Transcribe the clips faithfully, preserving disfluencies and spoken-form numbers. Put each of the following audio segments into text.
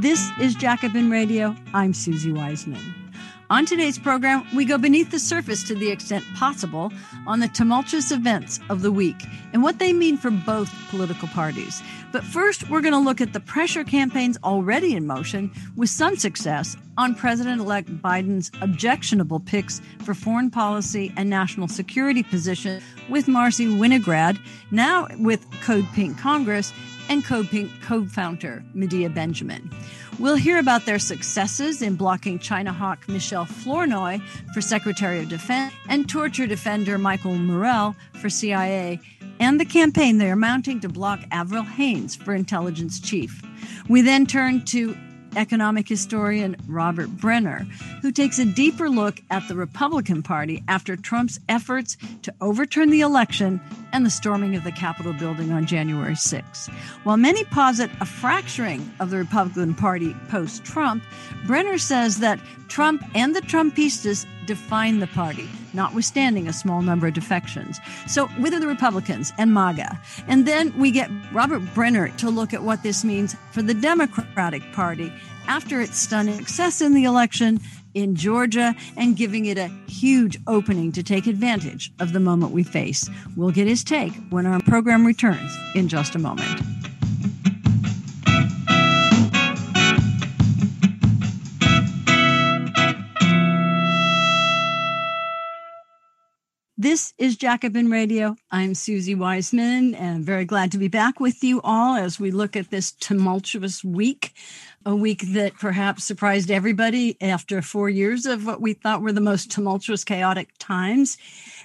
This is Jacobin Radio. I'm Susie Wiseman. On today's program, we go beneath the surface to the extent possible on the tumultuous events of the week and what they mean for both political parties. But first, we're going to look at the pressure campaigns already in motion with some success on President-elect Biden's objectionable picks for foreign policy and national security position with Marcy Winograd, now with Code Pink Congress, and Code Pink co-founder Medea Benjamin. We'll hear about their successes in blocking China hawk Michèle Flournoy for Secretary of Defense and torture defender Michael Morell for C I A, and the campaign they are mounting to block Avril Haines for intelligence chief. We then turn to economic historian Robert Brenner, who takes a deeper look at the Republican Party after Trump's efforts to overturn the election and the storming of the Capitol building on January sixth. While many posit a fracturing of the Republican Party post-Trump, Brenner says that Trump and the Trumpistas define the party, notwithstanding a small number of defections. So with the Republicans and MAGA. And then we get Robert Brenner to look at what this means for the Democratic Party after its stunning success in the election in Georgia and giving it a huge opening to take advantage of the moment we face. We'll get his take when our program returns in just a moment. This is Jacobin Radio. I'm Susie Wiseman, and I'm very glad to be back with you all as we look at this tumultuous week, a week that perhaps surprised everybody after four years of what we thought were the most tumultuous, chaotic times.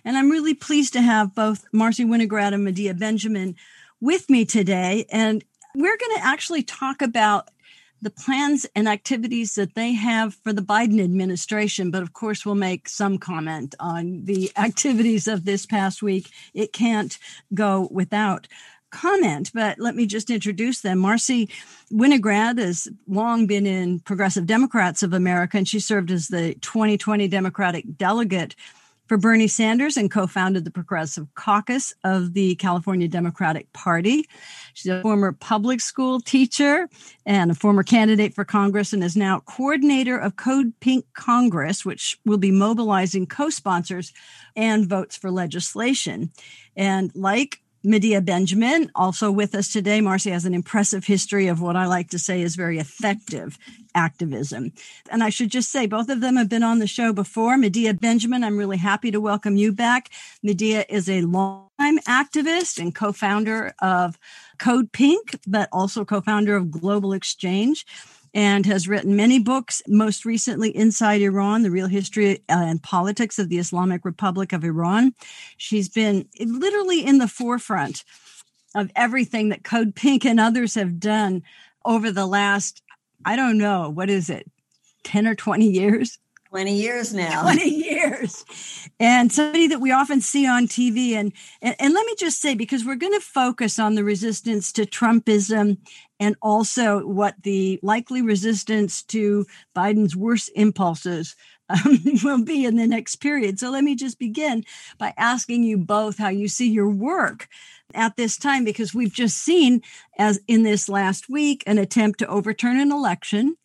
And I'm really pleased to have both Marcy Winograd and Medea Benjamin with me today. And we're going to actually talk about the plans and activities that they have for the Biden administration. But of course, we'll make some comment on the activities of this past week. It can't go without comment, but let me just introduce them. Marcy Winograd has long been in Progressive Democrats of America, and she served as the twenty twenty Democratic delegate for Bernie Sanders and co-founded the Progressive Caucus of the California Democratic Party. She's a former public school teacher and a former candidate for Congress and is now coordinator of Code Pink Congress, which will be mobilizing co-sponsors and votes for legislation. And like Medea Benjamin, also with us today, Marcy has an impressive history of what I like to say is very effective activism. And I should just say, both of them have been on the show before. Medea Benjamin, I'm really happy to welcome you back. Medea is a longtime activist and co-founder of Code Pink, but also co-founder of Global Exchange, and has written many books, most recently Inside Iran, The Real History and Politics of the Islamic Republic of Iran. She's been literally in the forefront of everything that Code Pink and others have done over the last, I don't know, what is it, ten or twenty years? twenty years now. twenty years. And somebody that we often see on T V. And, and, and let me just say, because we're going to focus on the resistance to Trumpism and also what the likely resistance to Biden's worst impulses um, will be in the next period. So let me just begin by asking you both how you see your work at this time, because we've just seen, as in this last week, an attempt to overturn an election.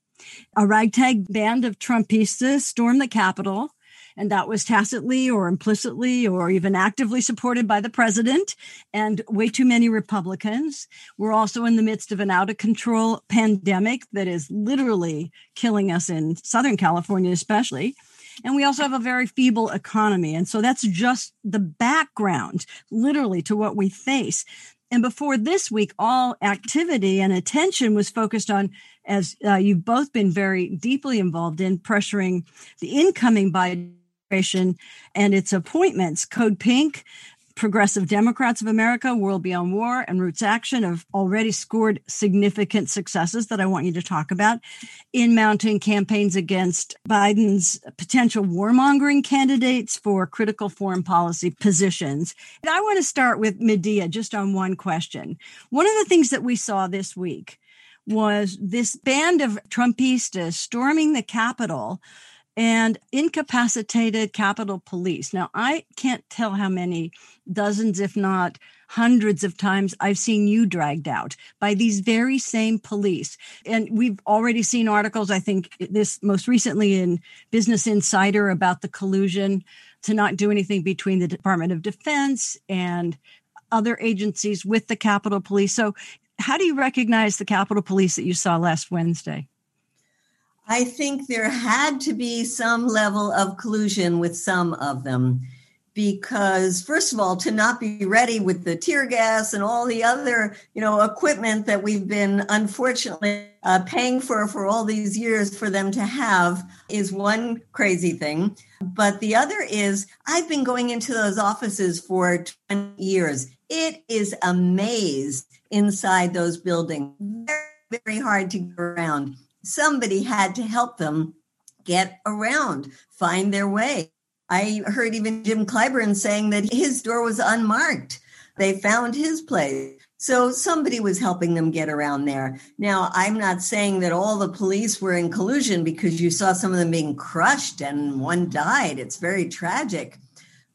A ragtag band of Trumpistas stormed the Capitol, and that was tacitly or implicitly or even actively supported by the president, and way too many Republicans. We're also in the midst of an out-of-control pandemic that is literally killing us in Southern California especially. And we also have a very feeble economy. And so that's just the background, literally, to what we face. And before this week, all activity and attention was focused on, as uh, you've both been very deeply involved in, pressuring the incoming Biden administration and its appointments. Code Pink, Progressive Democrats of America, World Beyond War, and Roots Action have already scored significant successes that I want you to talk about in mounting campaigns against Biden's potential warmongering candidates for critical foreign policy positions. And I want to start with Medea just on one question. One of the things that we saw this week was this band of Trumpistas storming the Capitol and incapacitated Capitol Police. Now, I can't tell how many dozens, if not hundreds of times I've seen you dragged out by these very same police. And we've already seen articles, I think this most recently in Business Insider, about the collusion to not do anything between the Department of Defense and other agencies with the Capitol Police. So how do you recognize the Capitol Police that you saw last Wednesday? I think there had to be some level of collusion with some of them because, first of all, to not be ready with the tear gas and all the other, you know, equipment that we've been unfortunately uh, paying for for all these years for them to have is one crazy thing. But the other is I've been going into those offices for twenty years. It is a maze inside those buildings. Very, very hard to get around. Somebody had to help them get around, find their way. I heard even Jim Clyburn saying that his door was unmarked. They found his place. So somebody was helping them get around there. Now, I'm not saying that all the police were in collusion because you saw some of them being crushed and one died. It's very tragic.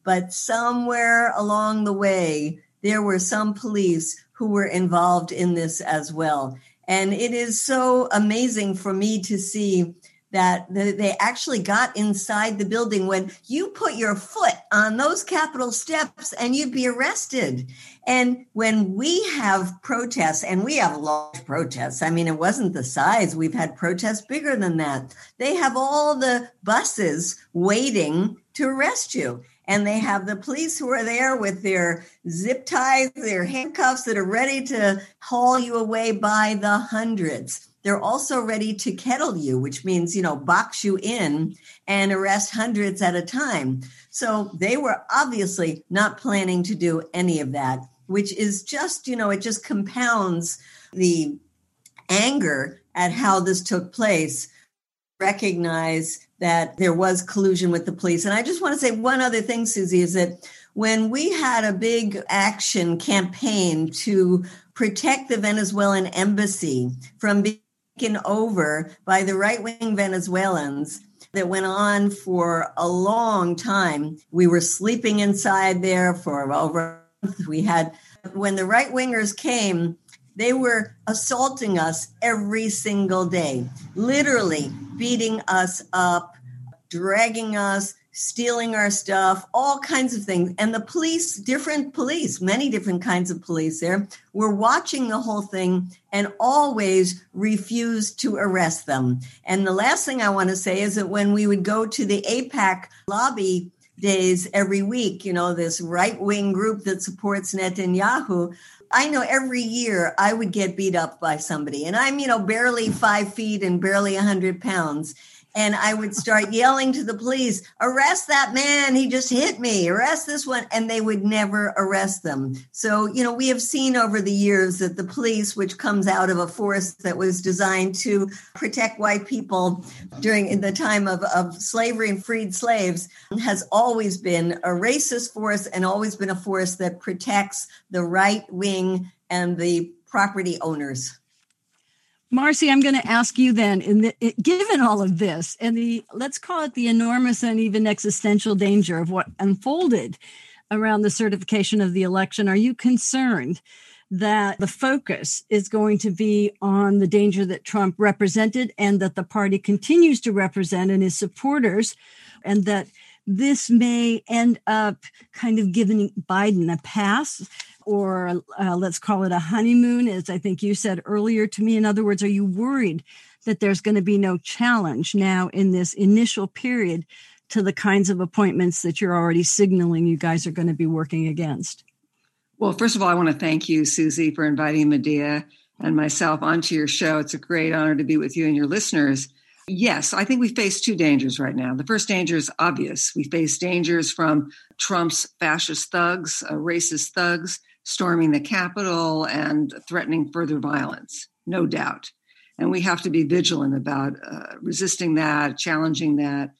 But somewhere along the way, there were some police who were involved in this as well. And it is so amazing for me to see that they actually got inside the building. When you put your foot on those Capitol steps and you'd be arrested. And when we have protests, and we have large protests, I mean, it wasn't the size. We've had protests bigger than that. They have all the buses waiting to arrest you. And they have the police who are there with their zip ties, their handcuffs that are ready to haul you away by the hundreds. They're also ready to kettle you, which means, you know, box you in and arrest hundreds at a time. So they were obviously not planning to do any of that, which is just, you know, it just compounds the anger at how this took place. Recognize that there was collusion with the police. And I just want to say one other thing, Susie, is that when we had a big action campaign to protect the Venezuelan embassy from being taken over by the right-wing Venezuelans that went on for a long time, we were sleeping inside there for over a month. We had, when the right-wingers came, they were assaulting us every single day, literally beating us up, dragging us, stealing our stuff, all kinds of things. And the police, different police, many different kinds of police there, were watching the whole thing and always refused to arrest them. And the last thing I want to say is that when we would go to the AIPAC lobby days every week, you know, this right-wing group that supports Netanyahu, I know every year I would get beat up by somebody, and I'm, you know, barely five feet and barely one hundred pounds. And I would start yelling to the police, arrest that man. He just hit me. Arrest this one. And they would never arrest them. So, you know, we have seen over the years that the police, which comes out of a force that was designed to protect white people during in the time of, of slavery and freed slaves, has always been a racist force and always been a force that protects the right wing and the property owners. Marcy, I'm going to ask you then, in the, it, given all of this and the, let's call it the enormous and even existential danger of what unfolded around the certification of the election, are you concerned that the focus is going to be on the danger that Trump represented and that the party continues to represent and his supporters, and that this may end up kind of giving Biden a pass? Or uh, let's call it a honeymoon, as I think you said earlier to me. In other words, are you worried that there's going to be no challenge now in this initial period to the kinds of appointments that you're already signaling you guys are going to be working against? Well, first of all, I want to thank you, Susie, for inviting Medea and myself onto your show. It's a great honor to be with you and your listeners. Yes, I think we face two dangers right now. The first danger is obvious. We face dangers from Trump's fascist thugs, uh, racist thugs, storming the Capitol and threatening further violence, no doubt. And we have to be vigilant about uh, resisting that, challenging that,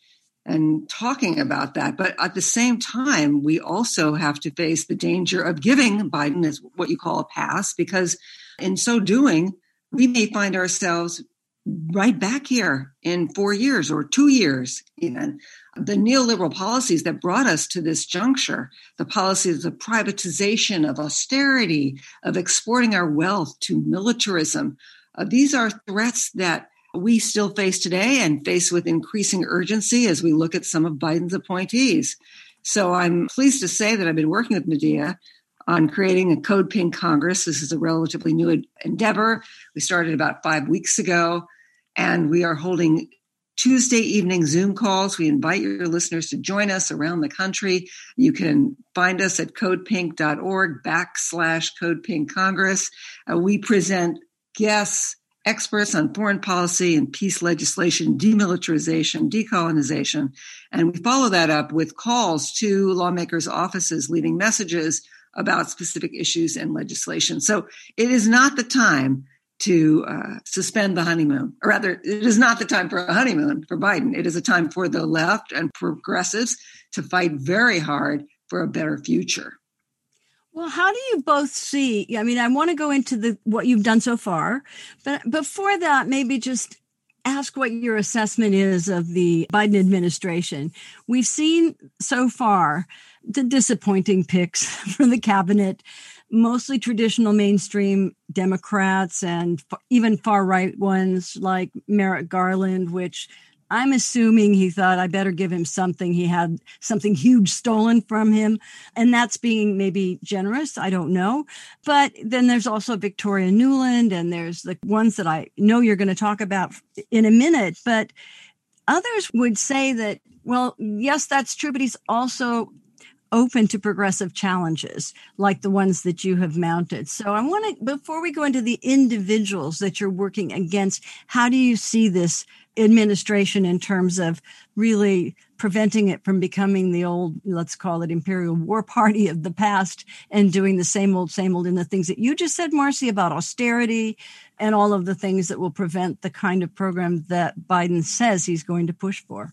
and talking about that. But at the same time, we also have to face the danger of giving Biden as what you call a pass, because in so doing, we may find ourselves right back here in four years or two years even. The neoliberal policies that brought us to this juncture, the policies of privatization, of austerity, of exporting our wealth to militarism, uh, these are threats that we still face today and face with increasing urgency as we look at some of Biden's appointees. So I'm pleased to say that I've been working with Medea on creating a Code Pink Congress. This is a relatively new endeavor. We started about five weeks ago, and we are holding Tuesday evening Zoom calls. We invite your listeners to join us around the country. You can find us at codepink.org backslash codepinkcongress. Uh, we present guests, experts on foreign policy and peace legislation, demilitarization, decolonization. And we follow that up with calls to lawmakers' offices, leaving messages about specific issues and legislation. So it is not the time to uh, suspend the honeymoon, or rather, it is not the time for a honeymoon for Biden. It is a time for the left and progressives to fight very hard for a better future. Well, how do you both see? I mean, I want to go into the what you've done so far, but before that, maybe just ask what your assessment is of the Biden administration. We've seen so far the disappointing picks from the cabinet, mostly traditional mainstream Democrats and even far-right ones like Merrick Garland, which I'm assuming he thought, I better give him something. He had something huge stolen from him. And that's being maybe generous. I don't know. But then there's also Victoria Nuland, and there's the ones that I know you're going to talk about in a minute. But others would say that, well, yes, that's true, but he's also open to progressive challenges like the ones that you have mounted. So I want to, before we go into the individuals that you're working against, how do you see this administration in terms of really preventing it from becoming the old, let's call it imperial war party of the past and doing the same old, same old in the things that you just said, Marcy, about austerity and all of the things that will prevent the kind of program that Biden says he's going to push for?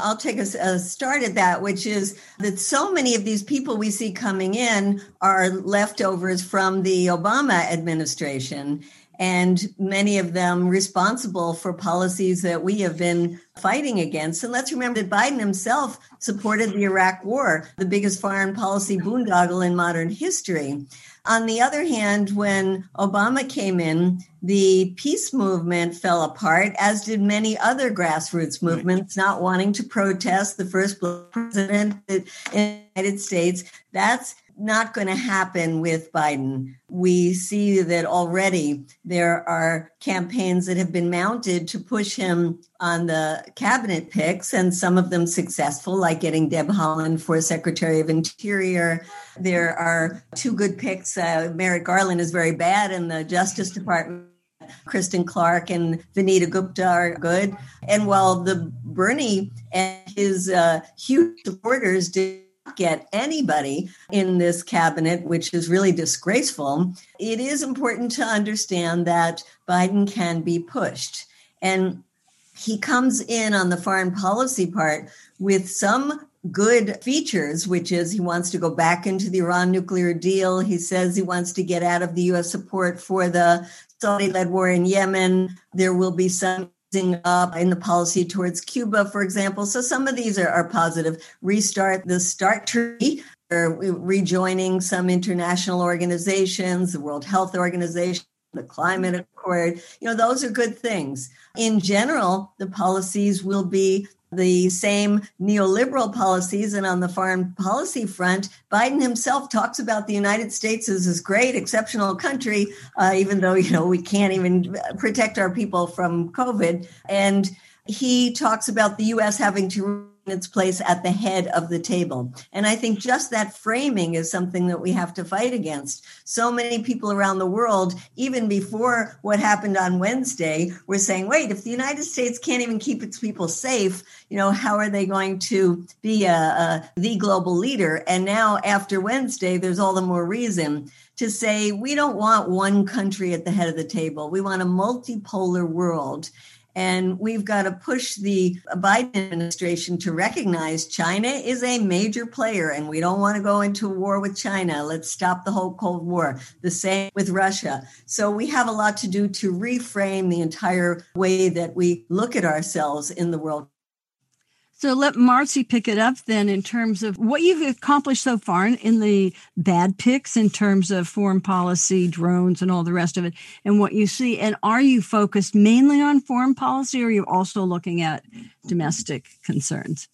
I'll take a, a start at that, which is that so many of these people we see coming in are leftovers from the Obama administration, and many of them responsible for policies that we have been fighting against. And let's remember that Biden himself supported the Iraq War, the biggest foreign policy boondoggle in modern history. On the other hand, when Obama came in, the peace movement fell apart, as did many other grassroots movements, not wanting to protest the first black president in the United States. That's not going to happen with Biden. We see that already there are campaigns that have been mounted to push him on the cabinet picks, and some of them successful, like getting Deb Haaland for Secretary of Interior. There are two good picks. Uh, Merrick Garland is very bad in the Justice Department. Kristen Clark and Vanita Gupta are good. And while the Bernie and his uh, huge supporters did get anybody in this cabinet, which is really disgraceful, it is important to understand that Biden can be pushed. And he comes in on the foreign policy part with some good features, which is he wants to go back into the Iran nuclear deal. He says he wants to get out of the U S support for the Saudi-led war in Yemen. There will be some up in the policy towards Cuba, for example. So some of these are, are positive. Restart the START treaty, or rejoining some international organizations, the World Health Organization, the Climate Accord. You know, those are good things. In general, the policies will be the same neoliberal policies. And on the foreign policy front, Biden himself talks about the United States as this great, exceptional country, uh, even though, you know, we can't even protect our people from COVID. And he talks about the U S having to remain its place at the head of the table. And I think just that framing is something that we have to fight against. So many people around the world, even before what happened on Wednesday, were saying, wait, if the United States can't even keep its people safe, you know, how are they going to be a, a, the global leader? And now after Wednesday, there's all the more reason to say, we don't want one country at the head of the table. We want a multipolar world. And we've got to push the Biden administration to recognize China is a major player and we don't want to go into war with China. Let's stop the whole Cold War. The same with Russia. So we have a lot to do to reframe the entire way that we look at ourselves in the world. So let Marcy pick it up then in terms of what you've accomplished so far in the bad picks in terms of foreign policy, drones, and all the rest of it, and what you see. And are you focused mainly on foreign policy, or are you also looking at domestic concerns?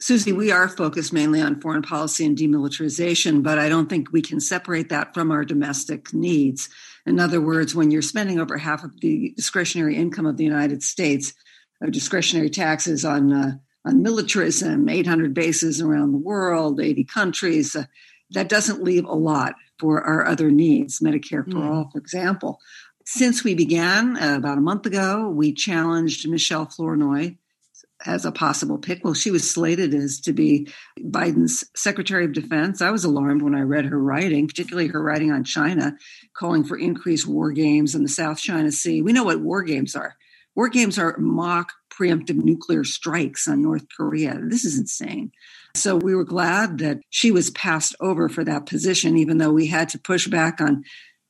Susie, we are focused mainly on foreign policy and demilitarization, but I don't think we can separate that from our domestic needs. In other words, when you're spending over half of the discretionary income of the United States, or discretionary taxes on uh, on militarism, eight hundred bases around the world, eighty countries. Uh, that doesn't leave a lot for our other needs, Medicare for mm. all, for example. Since we began uh, about a month ago, we challenged Michèle Flournoy as a possible pick. Well, she was slated as to be Biden's Secretary of Defense. I was alarmed when I read her writing, particularly her writing on China, calling for increased war games in the South China Sea. We know what war games are. War games are mock preemptive nuclear strikes on North Korea. This is insane. So we were glad that she was passed over for that position, even though we had to push back on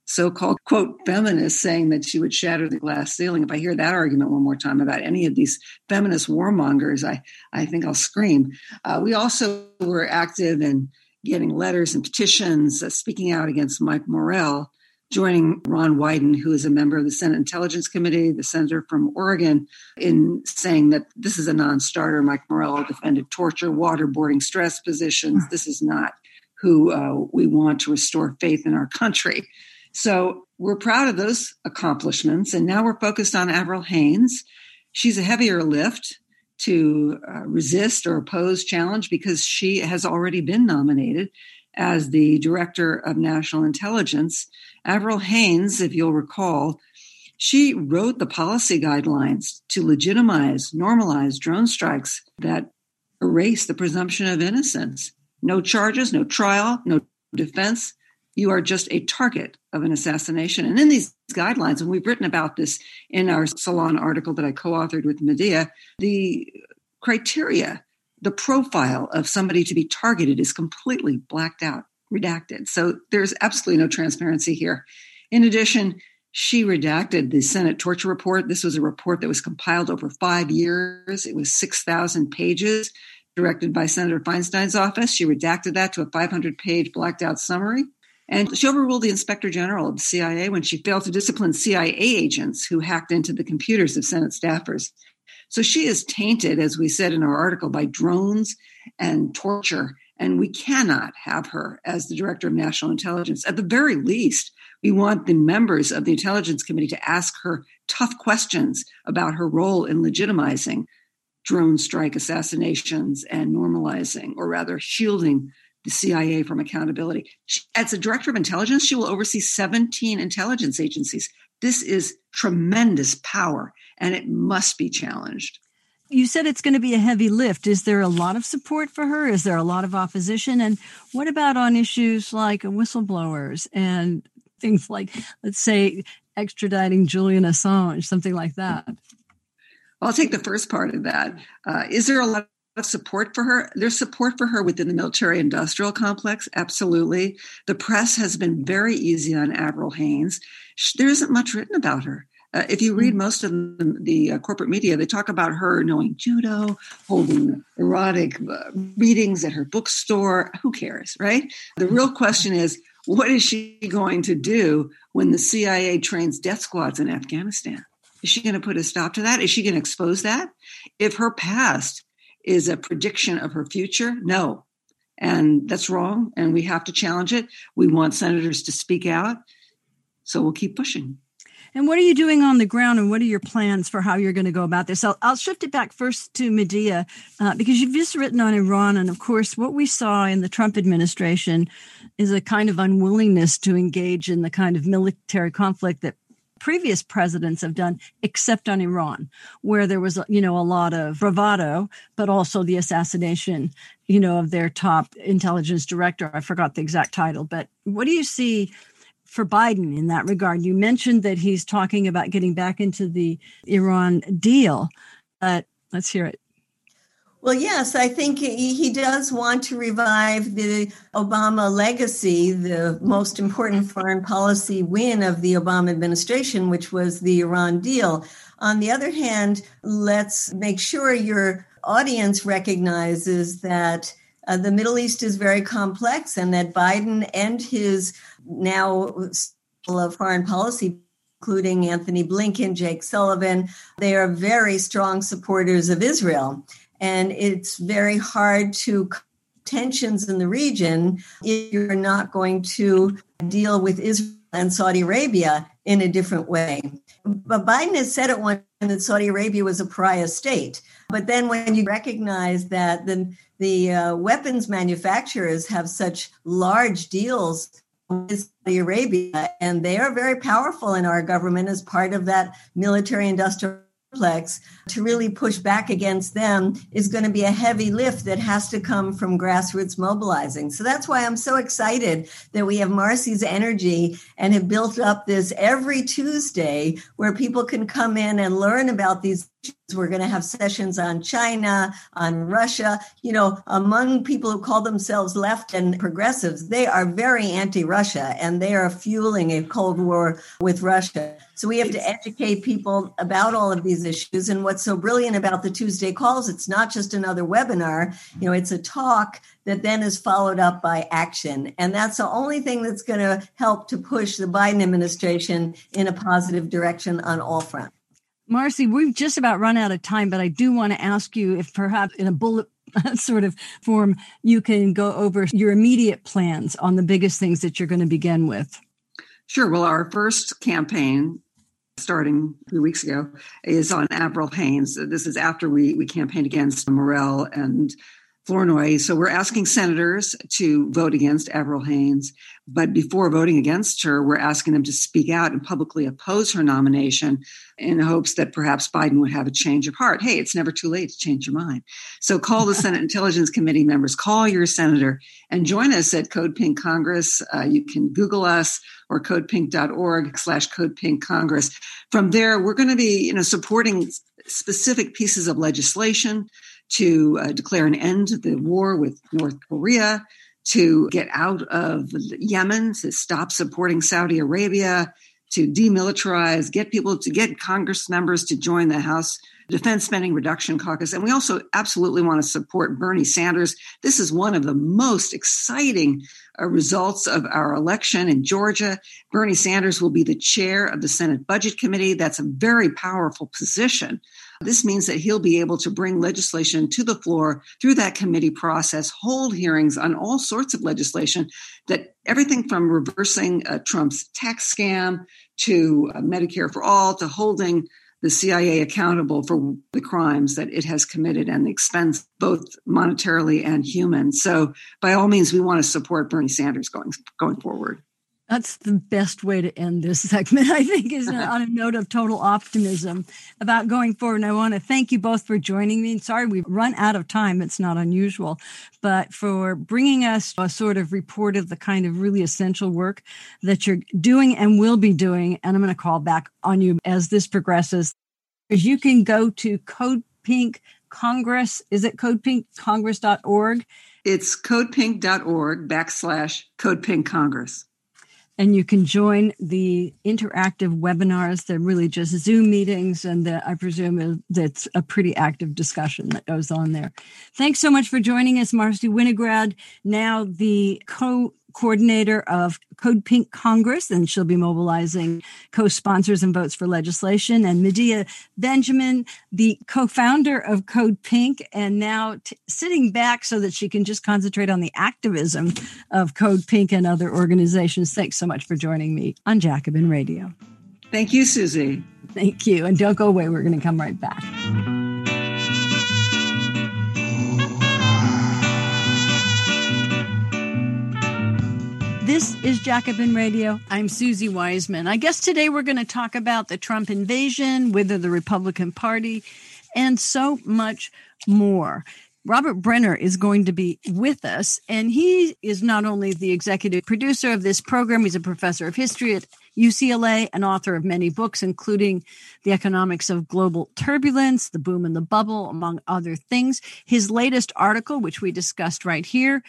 so-called, quote, feminists saying that she would shatter the glass ceiling. If I hear that argument one more time about any of these feminist warmongers, I, I think I'll scream. Uh, we also were active in getting letters and petitions, uh, speaking out against Mike Morell, joining Ron Wyden, who is a member of the Senate Intelligence Committee, the senator from Oregon, in saying that this is a non-starter. Mike Morell defended torture, waterboarding, stress positions. This is not who uh, we want to restore faith in our country. So we're proud of those accomplishments. And now we're focused on Avril Haines. She's a heavier lift to uh, resist or oppose challenge because she has already been nominated as the Director of National Intelligence. Avril Haines, if you'll recall, she wrote the policy guidelines to legitimize, normalize drone strikes that erase the presumption of innocence. No charges, no trial, no defense. You are just a target of an assassination. And in these guidelines, and we've written about this in our Salon article that I co-authored with Medea, the criteria, the profile of somebody to be targeted is completely blacked out, redacted. So there's absolutely no transparency here. In addition, she redacted the Senate torture report. This was a report that was compiled over five years. It was six thousand pages, directed by Senator Feinstein's office. She redacted that to a five hundred page blacked out summary. And she overruled the Inspector General of the C I A when she failed to discipline C I A agents who hacked into the computers of Senate staffers. So she is tainted, as we said in our article, by drones and torture. And we cannot have her as the Director of National Intelligence. At the very least, we want the members of the Intelligence Committee to ask her tough questions about her role in legitimizing drone strike assassinations and normalizing, or rather shielding, the C I A from accountability. She, as a Director of Intelligence, she will oversee seventeen intelligence agencies. This is tremendous power, and it must be challenged. You said it's going to be a heavy lift. Is there a lot of support for her? Is there a lot of opposition? And what about on issues like whistleblowers and things like, let's say, extraditing Julian Assange, something like that? I'll take the first part of that. Uh, is there a lot of support for her? There's support for her within the military-industrial complex, absolutely. The press has been very easy on Avril Haines. There isn't much written about her. Uh, if you read most of the, the uh, corporate media, they talk about her knowing judo, holding erotic uh, readings at her bookstore. Who cares, right? The real question is, what is she going to do when the C I A trains death squads in Afghanistan? Is she going to put a stop to that? Is she going to expose that? If her past is a prediction of her future, no. And that's wrong, and we have to challenge it. We want senators to speak out, so we'll keep pushing. And what are you doing on the ground, and what are your plans for how you're going to go about this? I'll, I'll shift it back first to Medea, uh, because you've just written on Iran. And, of course, what we saw in the Trump administration is a kind of unwillingness to engage in the kind of military conflict that previous presidents have done, except on Iran, where there was, you know, a lot of bravado, but also the assassination, you know, of their top intelligence director. I forgot the exact title. But what do you see for Biden in that regard? You mentioned that he's talking about getting back into the Iran deal, but let's hear it. Well, yes, I think he does want to revive the Obama legacy, the most important foreign policy win of the Obama administration, which was the Iran deal. On the other hand, let's make sure your audience recognizes that uh, the Middle East is very complex and that Biden and his now foreign policy, including Anthony Blinken, Jake Sullivan, they are very strong supporters of Israel. And it's very hard to calm tensions in the region if you're not going to deal with Israel and Saudi Arabia in a different way. But Biden has said at one time that Saudi Arabia was a pariah state. But then when you recognize that the, the uh, weapons manufacturers have such large deals with Saudi Arabia, and they are very powerful in our government as part of that military industrial complex, to really push back against them is going to be a heavy lift that has to come from grassroots mobilizing. So that's why I'm so excited that we have Marcy's energy and have built up this every Tuesday where people can come in and learn about these issues. We're going to have sessions on China, on Russia. You know, among people who call themselves left and progressives, they are very anti-Russia and they are fueling a Cold War with Russia. So we have to educate people about all of these issues. And what's so brilliant about the Tuesday calls, it's not just another webinar. You know, it's a talk that then is followed up by action. And that's the only thing that's going to help to push the Biden administration in a positive direction on all fronts. Marcy, we've just about run out of time, but I do want to ask you if perhaps in a bullet sort of form, you can go over your immediate plans on the biggest things that you're going to begin with. Sure. Well, our first campaign starting a few weeks ago is on Avril Haines. This is after we, we campaigned against Morell and Flournoy. So we're asking senators to vote against Avril Haines. But before voting against her, we're asking them to speak out and publicly oppose her nomination in hopes that perhaps Biden would have a change of heart. Hey, it's never too late to change your mind. So call the Senate Intelligence Committee members, call your senator, and join us at Code Pink Congress. Uh, you can Google us or codepink.org slash Code Pink Congress. From there, we're going to be, you know, supporting specific pieces of legislation to uh, declare an end to the war with North Korea, to get out of Yemen, to stop supporting Saudi Arabia, to demilitarize, get people to get Congress members to join the House Defense Spending Reduction Caucus. And we also absolutely want to support Bernie Sanders. This is one of the most exciting uh, results of our election in Georgia. Bernie Sanders will be the chair of the Senate Budget Committee. That's a very powerful position. This means that he'll be able to bring legislation to the floor through that committee process, hold hearings on all sorts of legislation, that everything from reversing uh, Trump's tax scam to uh, Medicare for all, to holding the C I A accountable for the crimes that it has committed and the expense, both monetarily and human. So by all means, we want to support Bernie Sanders going, going forward. That's the best way to end this segment, I think, is on a note of total optimism about going forward. And I want to thank you both for joining me. And sorry, we've run out of time. It's not unusual, but for bringing us a sort of report of the kind of really essential work that you're doing and will be doing. And I'm going to call back on you as this progresses. You can go to Code Pink Congress. Is it code pink congress dot org? It's codepink.org backslash codepinkcongress. And you can join the interactive webinars. They're really just Zoom meetings. And the, I presume that's a pretty active discussion that goes on there. Thanks so much for joining us, Marcy Winograd, now the co-coordinator of Code Pink Congress, and she'll be mobilizing co-sponsors and votes for legislation, and Medea Benjamin, the co-founder of Code Pink, and now t- sitting back so that she can just concentrate on the activism of Code Pink and other organizations. Thanks so much for joining me on Jacobin Radio. Thank you, Susie. Thank you. And don't go away. We're going to come right back. This is Jacobin Radio. I'm Susie Wiseman. I guess today we're going to talk about the Trump invasion, whether the Republican Party, and so much more. Robert Brenner is going to be with us, and he is not only the executive producer of this program, he's a professor of history at U C L A and author of many books, including The Economics of Global Turbulence, The Boom and the Bubble, among other things. His latest article, which we discussed right here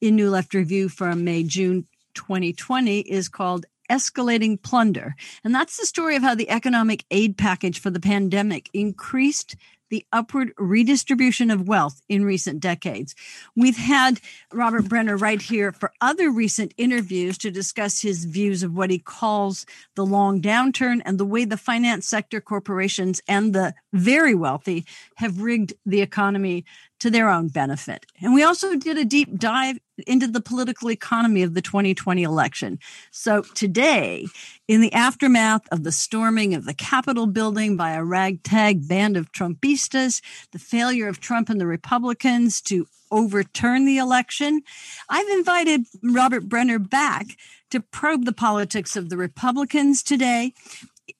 in New Left Review from May June twenty twenty, is called Escalating Plunder. And that's the story of how the economic aid package for the pandemic increased the upward redistribution of wealth in recent decades. We've had Robert Brenner right here for other recent interviews to discuss his views of what he calls the long downturn and the way the finance sector, corporations, and the very wealthy have rigged the economy to their own benefit. And we also did a deep dive into the political economy of the twenty twenty election. So today, in the aftermath of the storming of the Capitol building by a ragtag band of Trumpistas, the failure of Trump and the Republicans to overturn the election, I've invited Robert Brenner back to probe the politics of the Republicans today,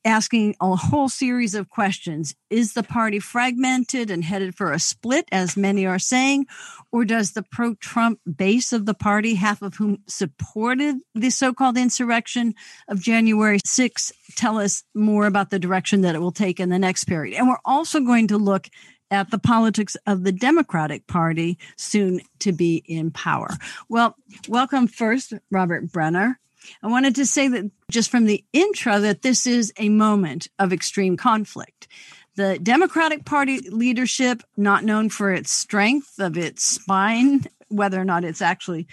asking a whole series of questions. Is the party fragmented and headed for a split, as many are saying, or does the pro-Trump base of the party, half of whom supported the so-called insurrection of January sixth, tell us more about the direction that it will take in the next period? And we're also going to look at the politics of the Democratic Party, soon to be in power. Well, welcome first, Robert Brenner. I wanted to say that just from the intro that this is a moment of extreme conflict. The Democratic Party leadership, not known for its strength of its spine, whether or not it's actually,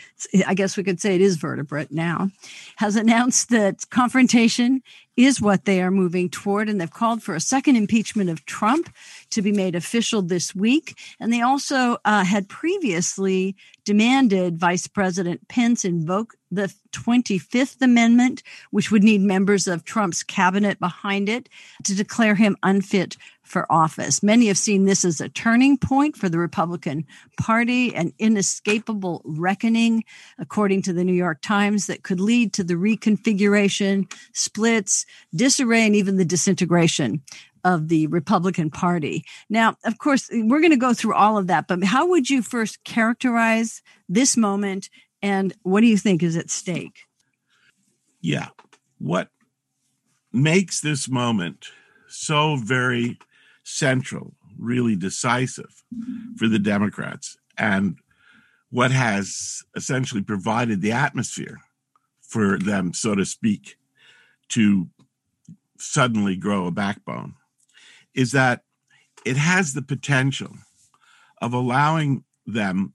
I guess we could say it is vertebrate now, has announced that confrontation is what they are moving toward. And they've called for a second impeachment of Trump to be made official this week. And they also uh, had previously demanded Vice President Pence invoke the twenty-fifth Amendment, which would need members of Trump's cabinet behind it to declare him unfit for office. Many have seen this as a turning point for the Republican Party, an inescapable reckoning, according to the New York Times, that could lead to the reconfiguration, splits, disarray, and even the disintegration of the Republican Party. Now, of course, we're going to go through all of that, but how would you first characterize this moment, and what do you think is at stake? Yeah. What makes this moment so very central, really decisive for the Democrats, and what has essentially provided the atmosphere for them, so to speak, to suddenly grow a backbone, is that it has the potential of allowing them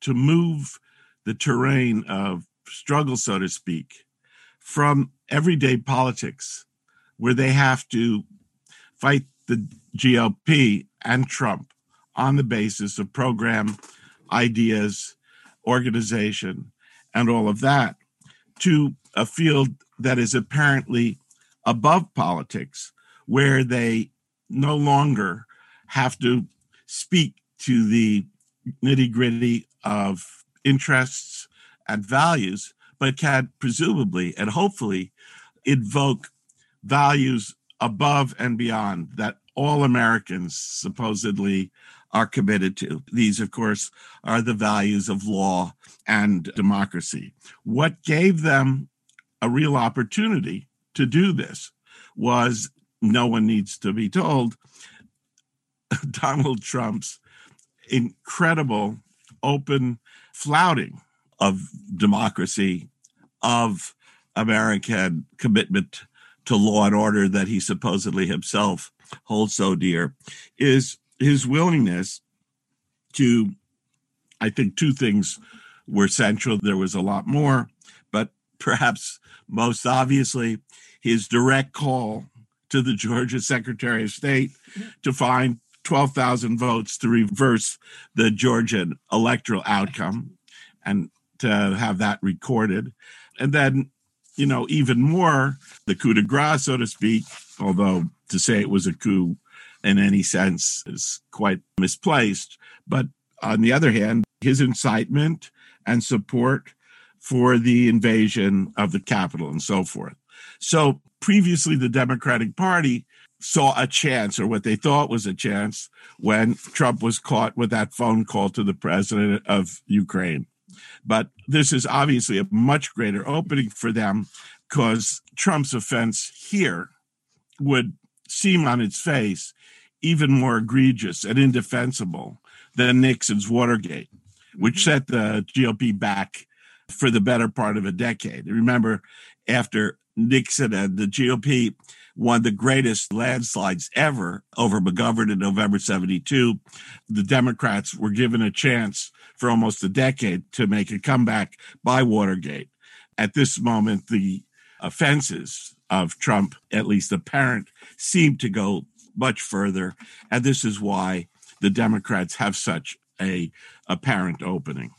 to move the terrain of struggle, so to speak, from everyday politics, where they have to fight the G O P and Trump on the basis of program, ideas, organization, and all of that, to a field that is apparently above politics, where they no longer have to speak to the nitty-gritty of interests and values, but can presumably and hopefully invoke values above and beyond that all Americans supposedly are committed to. These, of course, are the values of law and democracy. What gave them a real opportunity to do this was, no one needs to be told, Donald Trump's incredible open flouting of democracy, of American commitment to law and order that he supposedly himself holds so dear, is his willingness to, I think two things were central. There was a lot more, but perhaps most obviously, his direct call to the Georgia Secretary of State to find twelve thousand votes to reverse the Georgian electoral outcome and to have that recorded. And then, you know, even more, the coup de grace, so to speak, although to say it was a coup in any sense is quite misplaced. But on the other hand, his incitement and support for the invasion of the Capitol and so forth. So previously, the Democratic Party saw a chance, or what they thought was a chance, when Trump was caught with that phone call to the president of Ukraine. But this is obviously a much greater opening for them, because Trump's offense here would seem on its face even more egregious and indefensible than Nixon's Watergate, which set the G O P back for the better part of a decade. Remember, after Nixon and the G O P won the greatest landslides ever over McGovern in November seventy-two, the Democrats were given a chance for almost a decade to make a comeback by Watergate. At this moment, the offenses of Trump, at least apparent, seem to go much further. And this is why the Democrats have such a apparent opening.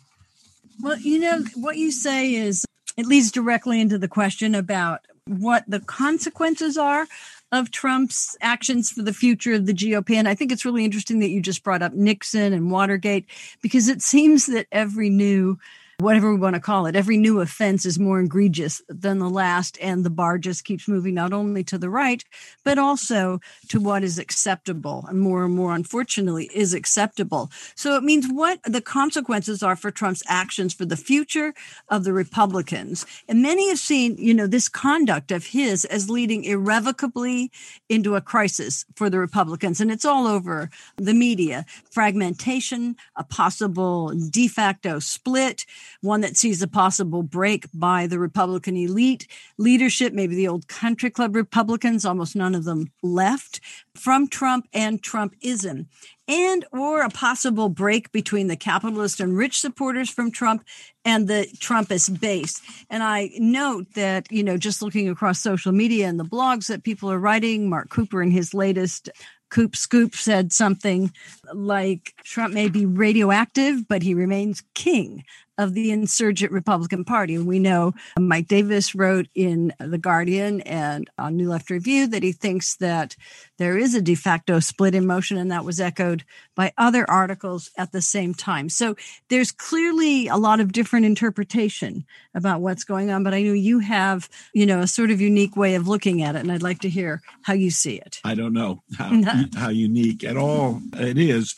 Well, you know, what you say is, it leads directly into the question about what the consequences are of Trump's actions for the future of the G O P. And I think it's really interesting that you just brought up Nixon and Watergate, because it seems that every new, whatever we want to call it, every new offense is more egregious than the last. And the bar just keeps moving not only to the right, but also to what is acceptable, and more and more, unfortunately, is acceptable. So it means what the consequences are for Trump's actions for the future of the Republicans. And many have seen, you know, this conduct of his as leading irrevocably into a crisis for the Republicans. And it's all over the media. Fragmentation, a possible de facto split, one that sees a possible break by the Republican elite leadership, maybe the old country club Republicans, almost none of them left, from Trump and Trumpism, and or a possible break between the capitalist and rich supporters from Trump and the Trumpist base. And I note that, you know, just looking across social media and the blogs that people are writing, Mark Cooper in his latest Coop Scoop said something like, Trump may be radioactive, but he remains king of the insurgent Republican Party. And we know Mike Davis wrote in The Guardian and on New Left Review that he thinks that there is a de facto split in motion, and that was echoed by other articles at the same time. So there's clearly a lot of different interpretation about what's going on, but I know you have, you know, a sort of unique way of looking at it, and I'd like to hear how you see it. I don't know how, how unique at all it is,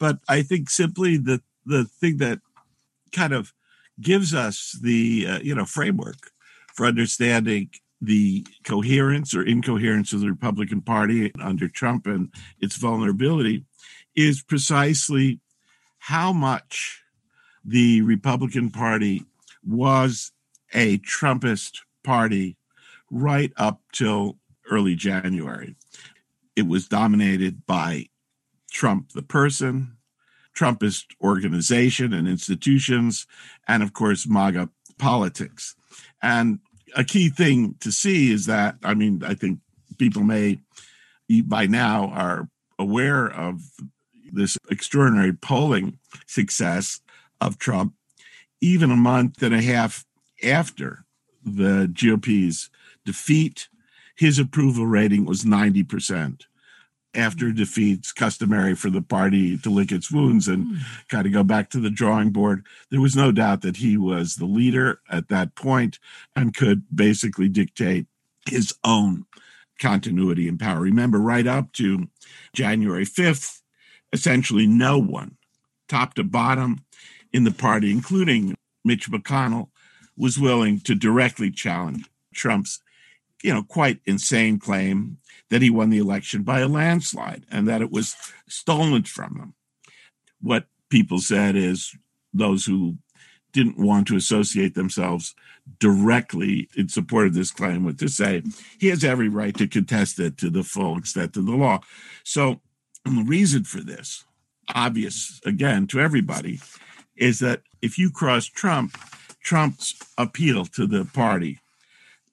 but I think simply the, the thing that kind of gives us the uh, you know framework for understanding the coherence or incoherence of the Republican Party under Trump and its vulnerability is precisely how much the Republican Party was a Trumpist party right up till early January. It was dominated by Trump the person, Trumpist organization and institutions, and of course, MAGA politics. And a key thing to see is that, I mean, I think people may by now are aware of this extraordinary polling success of Trump, even a month and a half after the G O P's defeat. His approval rating was ninety percent. After defeats, customary for the party to lick its wounds and kind of go back to the drawing board. There was no doubt that he was the leader at that point and could basically dictate his own continuity in power. Remember, right up to January fifth, essentially no one, top to bottom in the party, including Mitch McConnell, was willing to directly challenge Trump's, you know, quite insane claim that he won the election by a landslide and that it was stolen from him. What people said is those who didn't want to associate themselves directly in support of this claim would to say he has every right to contest it to the full extent of the law. So the reason for this, obvious again to everybody, is that if you cross Trump, Trump's appeal to the party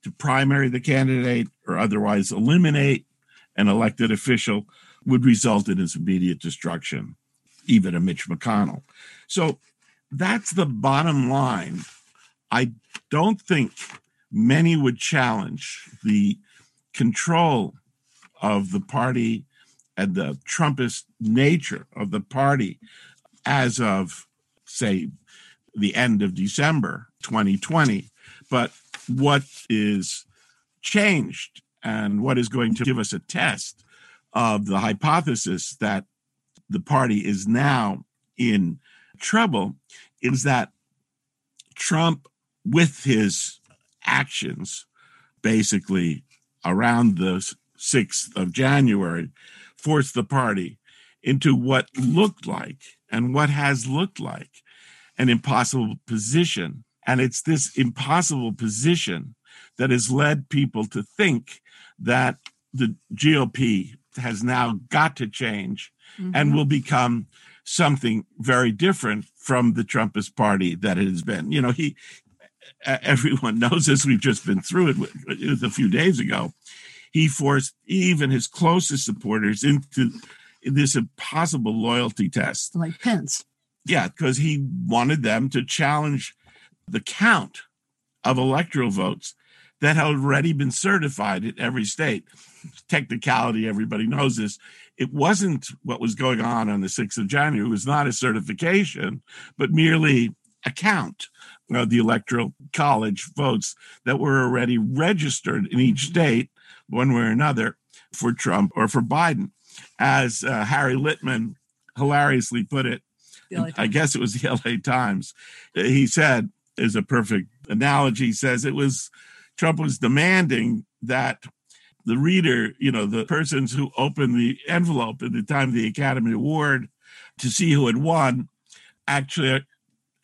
to primary the candidate or otherwise eliminate an elected official would result in his immediate destruction, even a Mitch McConnell. So that's the bottom line. I don't think many would challenge the control of the party and the Trumpist nature of the party as of, say, the end of December twenty twenty. But what is changed and what is going to give us a test of the hypothesis that the party is now in trouble is that Trump, with his actions basically around the sixth of January, forced the party into what looked like and what has looked like an impossible position. And it's this impossible position that has led people to think that the G O P has now got to change mm-hmm. and will become something very different from the Trumpist party that it has been. You know, he, everyone knows this. We've just been through it, it was a few days ago. He forced even his closest supporters into this impossible loyalty test. Like Pence. Yeah, because he wanted them to challenge the count of electoral votes that had already been certified in every state. Technicality, everybody knows this. It wasn't what was going on on the sixth of January. It was not a certification, but merely a count of the electoral college votes that were already registered in each state, one way or another, for Trump or for Biden. As uh, Harry Littman hilariously put it, I guess it was the L A Times, he said, is a perfect analogy, he says it was Trump was demanding that the reader, you know, the persons who opened the envelope at the time of the Academy Award to see who had won, actually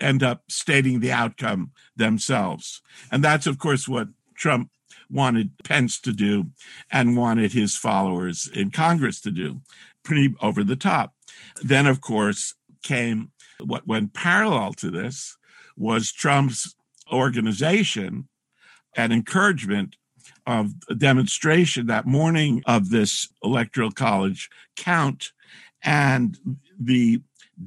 end up stating the outcome themselves. And that's, of course, what Trump wanted Pence to do and wanted his followers in Congress to do. Pretty over the top. Then, of course, came what went parallel to this was Trump's organization and encouragement of a demonstration that morning of this electoral college count and the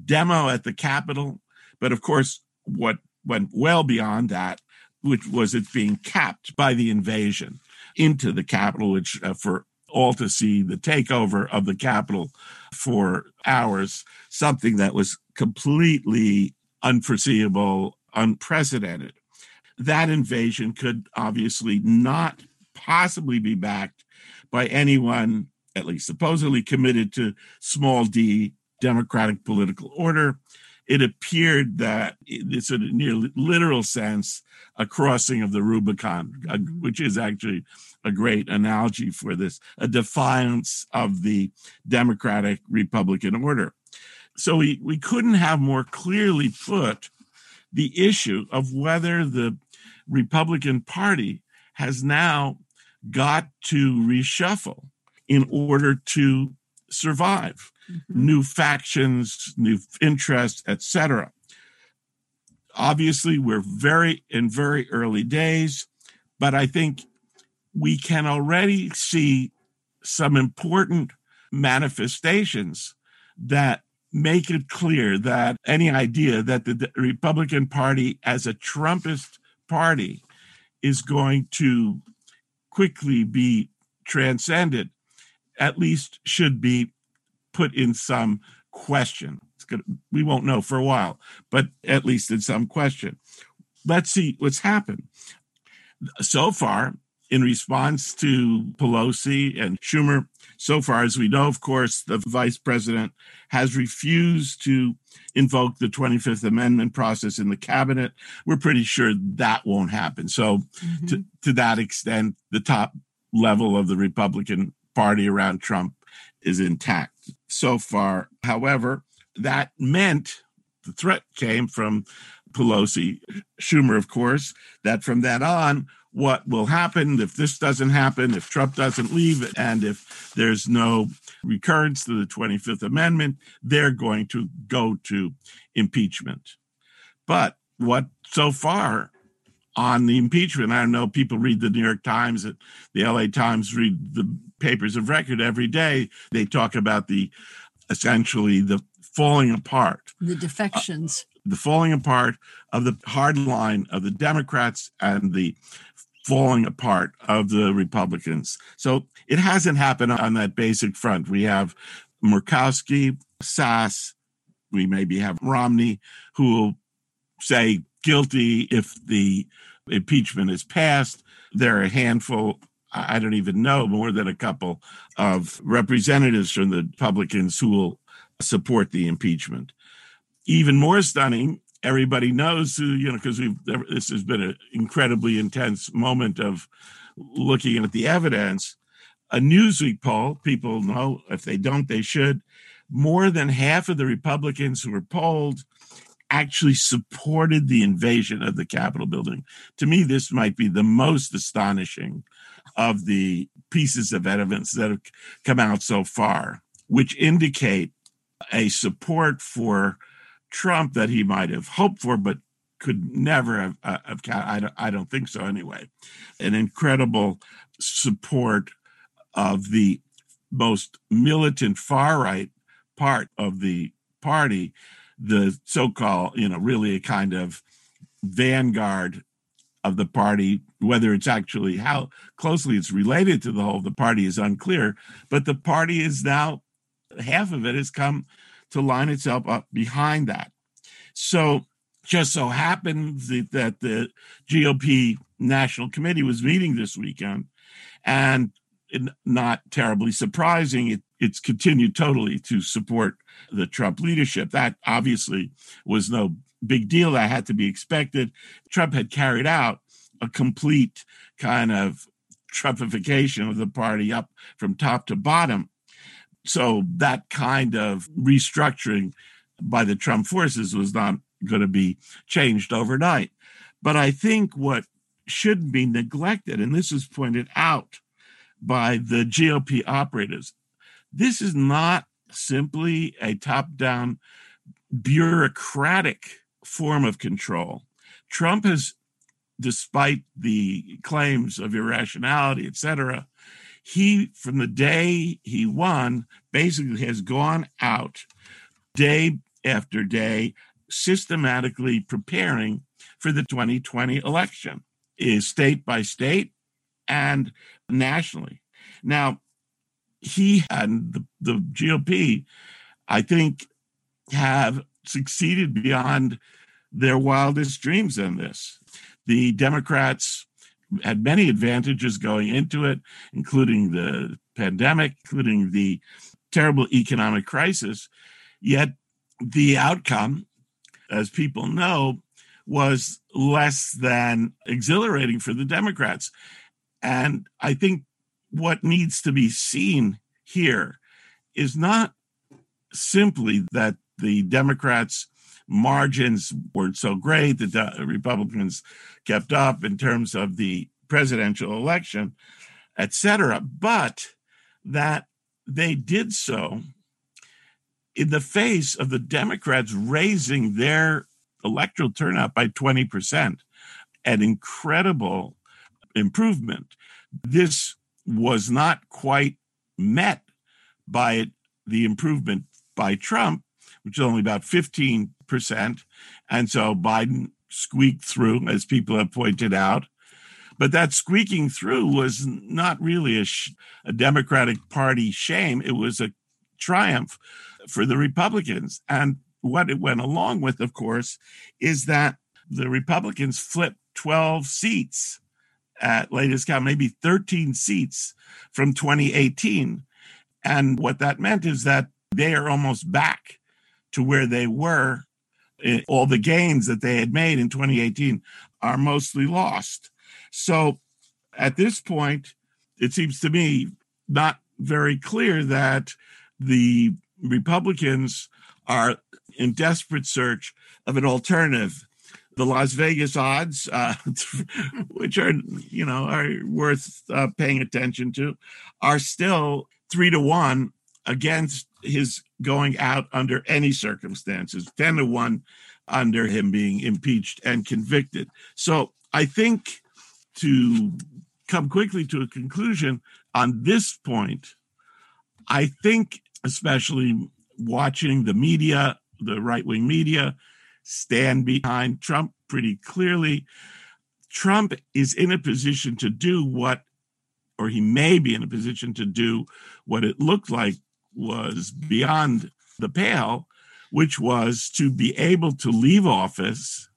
demo at the Capitol. But of course, what went well beyond that, which was it being capped by the invasion into the Capitol, which uh, for all to see the takeover of the Capitol for hours, something that was completely unforeseeable, unprecedented. That invasion could obviously not possibly be backed by anyone, at least supposedly committed to small d democratic political order. It appeared that it's in a near literal sense, a crossing of the Rubicon, which is actually a great analogy for this, a defiance of the democratic Republican order. So we, we couldn't have more clearly put the issue of whether the Republican Party has now got to reshuffle in order to survive mm-hmm. new factions, new interests, et cetera. Obviously, we're very in very early days, but I think we can already see some important manifestations that make it clear that any idea that the Republican Party as a Trumpist party is going to quickly be transcended, at least should be put in some question. It's gonna, we won't know for a while, but at least in some question. Let's see what's happened. So far, in response to Pelosi and Schumer, so far as we know, of course, the vice president has refused to invoke the twenty-fifth Amendment process in the cabinet. We're pretty sure that won't happen. So mm-hmm. to, to that extent, the top level of the Republican Party around Trump is intact so far. However, that meant the threat came from Pelosi, Schumer, of course, that from that on, what will happen if this doesn't happen, if Trump doesn't leave, and if there's no recurrence to the twenty-fifth Amendment, they're going to go to impeachment. But what so far on the impeachment, I know people read the New York Times, and the L A Times, read the papers of record every day. They talk about the essentially the falling apart. The defections. Uh, the falling apart of the hard line of the Democrats and the falling apart of the Republicans. So it hasn't happened on that basic front. We have Murkowski, Sass, we maybe have Romney, who will say guilty if the impeachment is passed. There are a handful I don't even know, more than a couple of representatives from the Republicans who will support the impeachment. Even more stunning, everybody knows who, you know, because we've this has been an incredibly intense moment of looking at the evidence. A Newsweek poll, people know, if they don't, they should. More than half of the Republicans who were polled actually supported the invasion of the Capitol building. To me, this might be the most astonishing of the pieces of evidence that have come out so far, which indicate a support for Trump that he might have hoped for, but could never have, uh, have I, don't, I don't think so anyway. An incredible support of the most militant far-right part of the party, the so-called, you know, really a kind of vanguard of the party, whether it's actually how closely it's related to the whole of the party is unclear, but the party is now, half of it has come to line itself up behind that. So just so happens that the G O P National Committee was meeting this weekend, and not terribly surprising, it, it's continued totally to support the Trump leadership. That obviously was no big deal. That had to be expected. Trump had carried out a complete kind of Trumpification of the party up from top to bottom. So that kind of restructuring by the Trump forces was not going to be changed overnight. But I think what shouldn't be neglected, and this is pointed out by the G O P operatives, this is not simply a top-down bureaucratic form of control. Trump has, despite the claims of irrationality, et cetera, he, from the day he won, basically has gone out day after day, systematically preparing for the twenty twenty election, is state by state and nationally. Now, he and the, the G O P, I think, have succeeded beyond their wildest dreams in this. The Democrats had many advantages going into it, including the pandemic, including the terrible economic crisis. Yet the outcome, as people know, was less than exhilarating for the Democrats. And I think what needs to be seen here is not simply that the Democrats' margins weren't so great, that the Republicans kept up in terms of the presidential election, et cetera, but that they did so in the face of the Democrats raising their electoral turnout by twenty percent, an incredible improvement. This was not quite met by the improvement by Trump, which is only about fifteen percent. And so Biden squeaked through, as people have pointed out. But that squeaking through was not really a, sh- a Democratic Party shame. It was a triumph for the Republicans. And what it went along with, of course, is that the Republicans flipped twelve seats at latest count, maybe thirteen seats from twenty eighteen. And what that meant is that they are almost back to where they were. All the gains that they had made in twenty eighteen are mostly lost. So at this point, it seems to me not very clear that the Republicans are in desperate search of an alternative. The Las Vegas odds, uh, which are, you know, are worth uh, paying attention to, are still three to one against his going out under any circumstances, ten to one under him being impeached and convicted. So I think, to come quickly to a conclusion on this point, I think especially watching the media, the right-wing media, stand behind Trump pretty clearly. Trump is in a position to do what, or he may be in a position to do what it looked like was beyond the pale, which was to be able to leave office.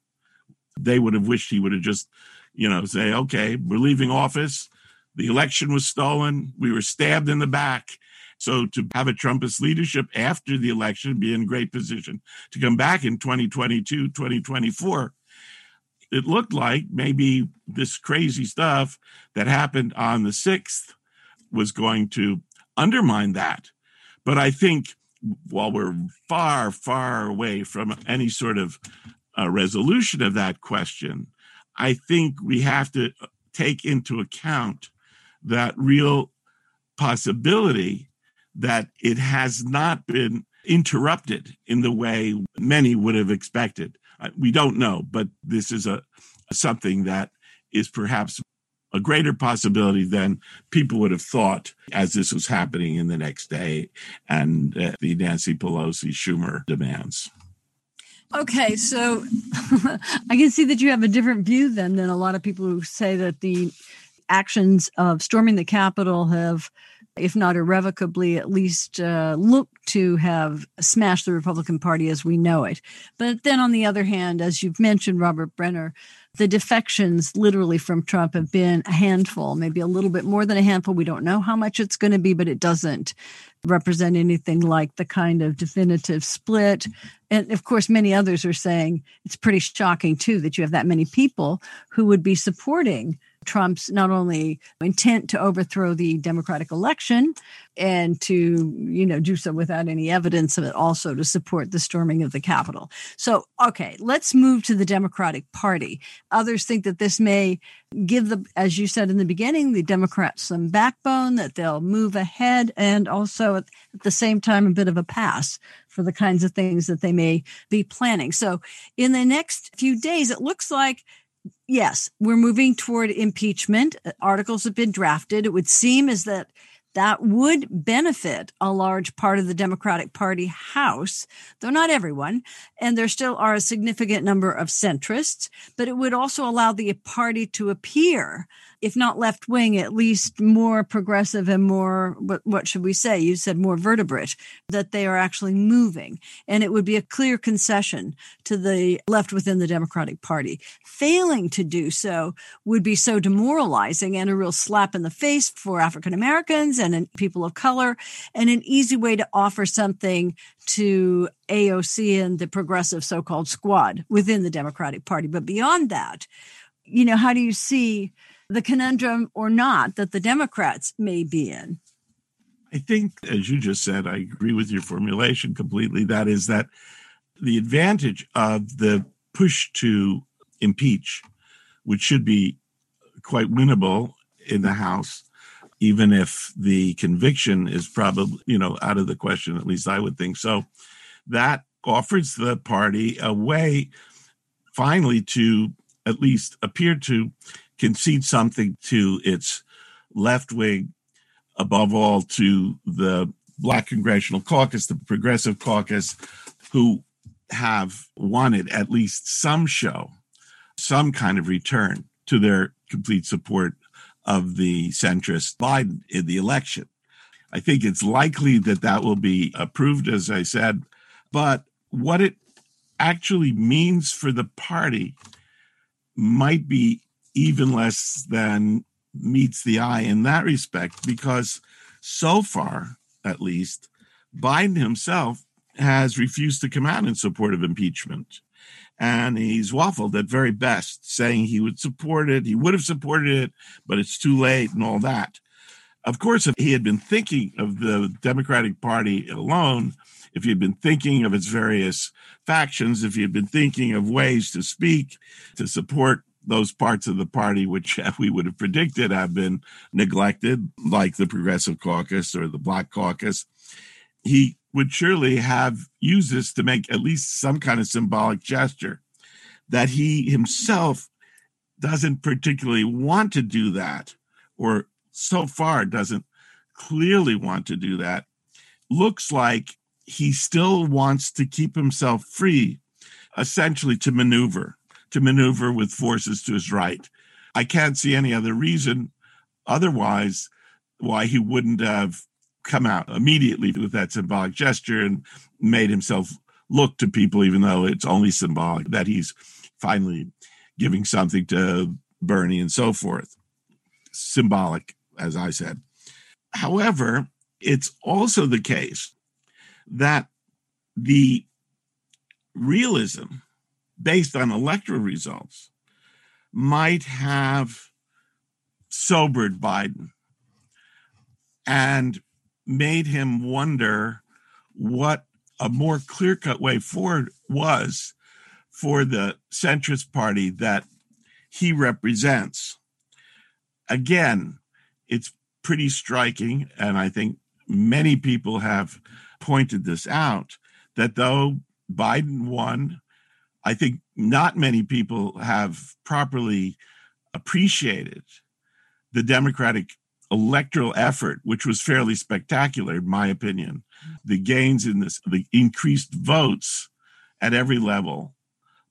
They would have wished he would have just, you know, say, okay, we're leaving office. The election was stolen. We were stabbed in the back. So to have a Trumpist leadership after the election, be in great position to come back in twenty twenty-two, twenty twenty-four, it looked like maybe this crazy stuff that happened on the sixth was going to undermine that. But I think while we're far, far away from any sort of uh, resolution of that question, I think we have to take into account that real possibility that it has not been interrupted in the way many would have expected. We don't know, but this is a something that is perhaps a greater possibility than people would have thought as this was happening in the next day and uh, the Nancy Pelosi Schumer demands. Okay, so I can see that you have a different view then than a lot of people who say that the actions of storming the Capitol have, if not irrevocably, at least uh, look to have smashed the Republican Party as we know it. But then on the other hand, as you've mentioned, Robert Brenner, the defections literally from Trump have been a handful, maybe a little bit more than a handful. We don't know how much it's going to be, but it doesn't represent anything like the kind of definitive split. And of course, many others are saying it's pretty shocking, too, that you have that many people who would be supporting Trump's not only intent to overthrow the Democratic election and to, you know, do so without any evidence, but also to support the storming of the Capitol. So, okay, let's move to the Democratic Party. Others think that this may give the, as you said in the beginning, the Democrats some backbone, that they'll move ahead, and also at the same time, a bit of a pass for the kinds of things that they may be planning. So in the next few days, it looks like yes, we're moving toward impeachment. Articles have been drafted. It would seem as that that would benefit a large part of the Democratic Party House, though not everyone. And there still are a significant number of centrists, but it would also allow the party to appear, if not left-wing, at least more progressive and more, what, what should we say? You said more vertebrate, that they are actually moving. And it would be a clear concession to the left within the Democratic Party. Failing to do so would be so demoralizing and a real slap in the face for African Americans and people of color, and an easy way to offer something to A O C and the progressive so-called squad within the Democratic Party. But beyond that, you know, how do you see the conundrum or not that the Democrats may be in? I think, as you just said, I agree with your formulation completely. That is that the advantage of the push to impeach, which should be quite winnable in the House, even if the conviction is probably, you know, out of the question, at least I would think so, that offers the party a way finally to at least appear to concede something to its left wing, above all to the Black Congressional Caucus, the Progressive Caucus, who have wanted at least some show, some kind of return to their complete support of the centrist Biden in the election. I think it's likely that that will be approved, as I said, but what it actually means for the party might be even less than meets the eye in that respect, because so far, at least, Biden himself has refused to come out in support of impeachment. And he's waffled at very best, saying he would support it, he would have supported it, but it's too late and all that. Of course, if he had been thinking of the Democratic Party alone, if he had been thinking of its various factions, if he had been thinking of ways to speak, to support those parts of the party which we would have predicted have been neglected, like the Progressive Caucus or the Black Caucus, he would surely have used this to make at least some kind of symbolic gesture that he himself doesn't particularly want to do that, or so far doesn't clearly want to do that. Looks like he still wants to keep himself free, essentially to maneuver, to maneuver with forces to his right. I can't see any other reason otherwise why he wouldn't have come out immediately with that symbolic gesture and made himself look to people, even though it's only symbolic, that he's finally giving something to Bernie and so forth. Symbolic as I said. However, it's also the case that the realism based on electoral results might have sobered Biden and made him wonder what a more clear-cut way forward was for the centrist party that he represents. Again, it's pretty striking, and I think many people have pointed this out, that though Biden won, I think not many people have properly appreciated the Democratic electoral effort, which was fairly spectacular, in my opinion. The gains in this, the increased votes at every level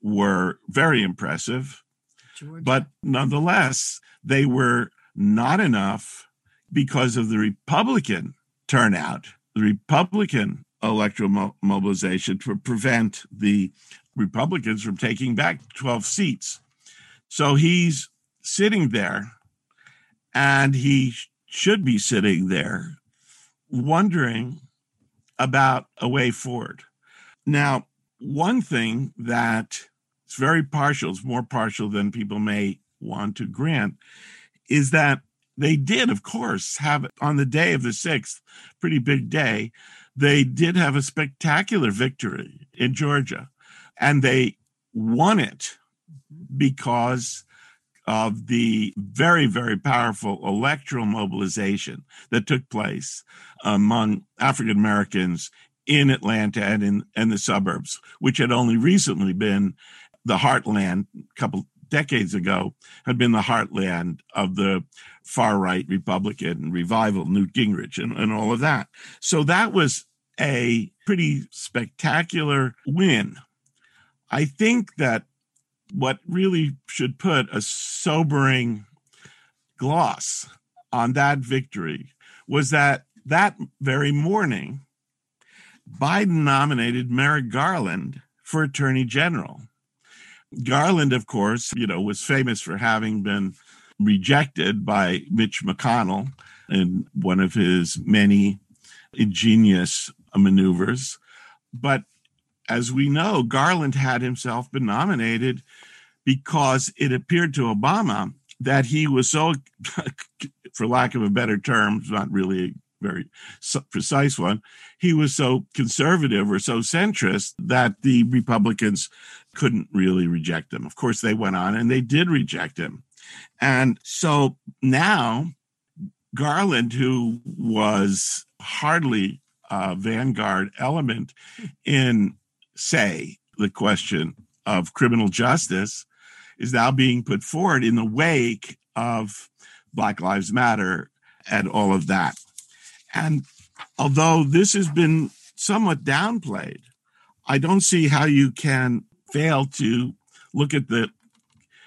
were very impressive. Georgia. But nonetheless, they were not enough because of the Republican turnout, the Republican electoral mo- mobilization to prevent the Republicans from taking back twelve seats. So he's sitting there, and he should be sitting there wondering about a way forward. Now, one thing that is very partial, it's more partial than people may want to grant, is that they did, of course, have on the day of the sixth, pretty big day, they did have a spectacular victory in Georgia. And they won it because of the very, very powerful electoral mobilization that took place among African Americans in Atlanta and in and the suburbs, which had only recently been the heartland, a couple decades ago, had been the heartland of the far-right Republican revival, Newt Gingrich, and, and all of that. So that was a pretty spectacular win. I think that what really should put a sobering gloss on that victory was that that very morning, Biden nominated Merrick Garland for Attorney General. Garland, of course, you know, was famous for having been rejected by Mitch McConnell in one of his many ingenious maneuvers. But as we know, Garland had himself been nominated because it appeared to Obama that he was so, for lack of a better term, not really a very precise one, he was so conservative or so centrist that the Republicans couldn't really reject him. Of course, they went on and they did reject him. And so now Garland, who was hardly a vanguard element in, say, the question of criminal justice, is now being put forward in the wake of Black Lives Matter and all of that. And although this has been somewhat downplayed, I don't see how you can fail to look at the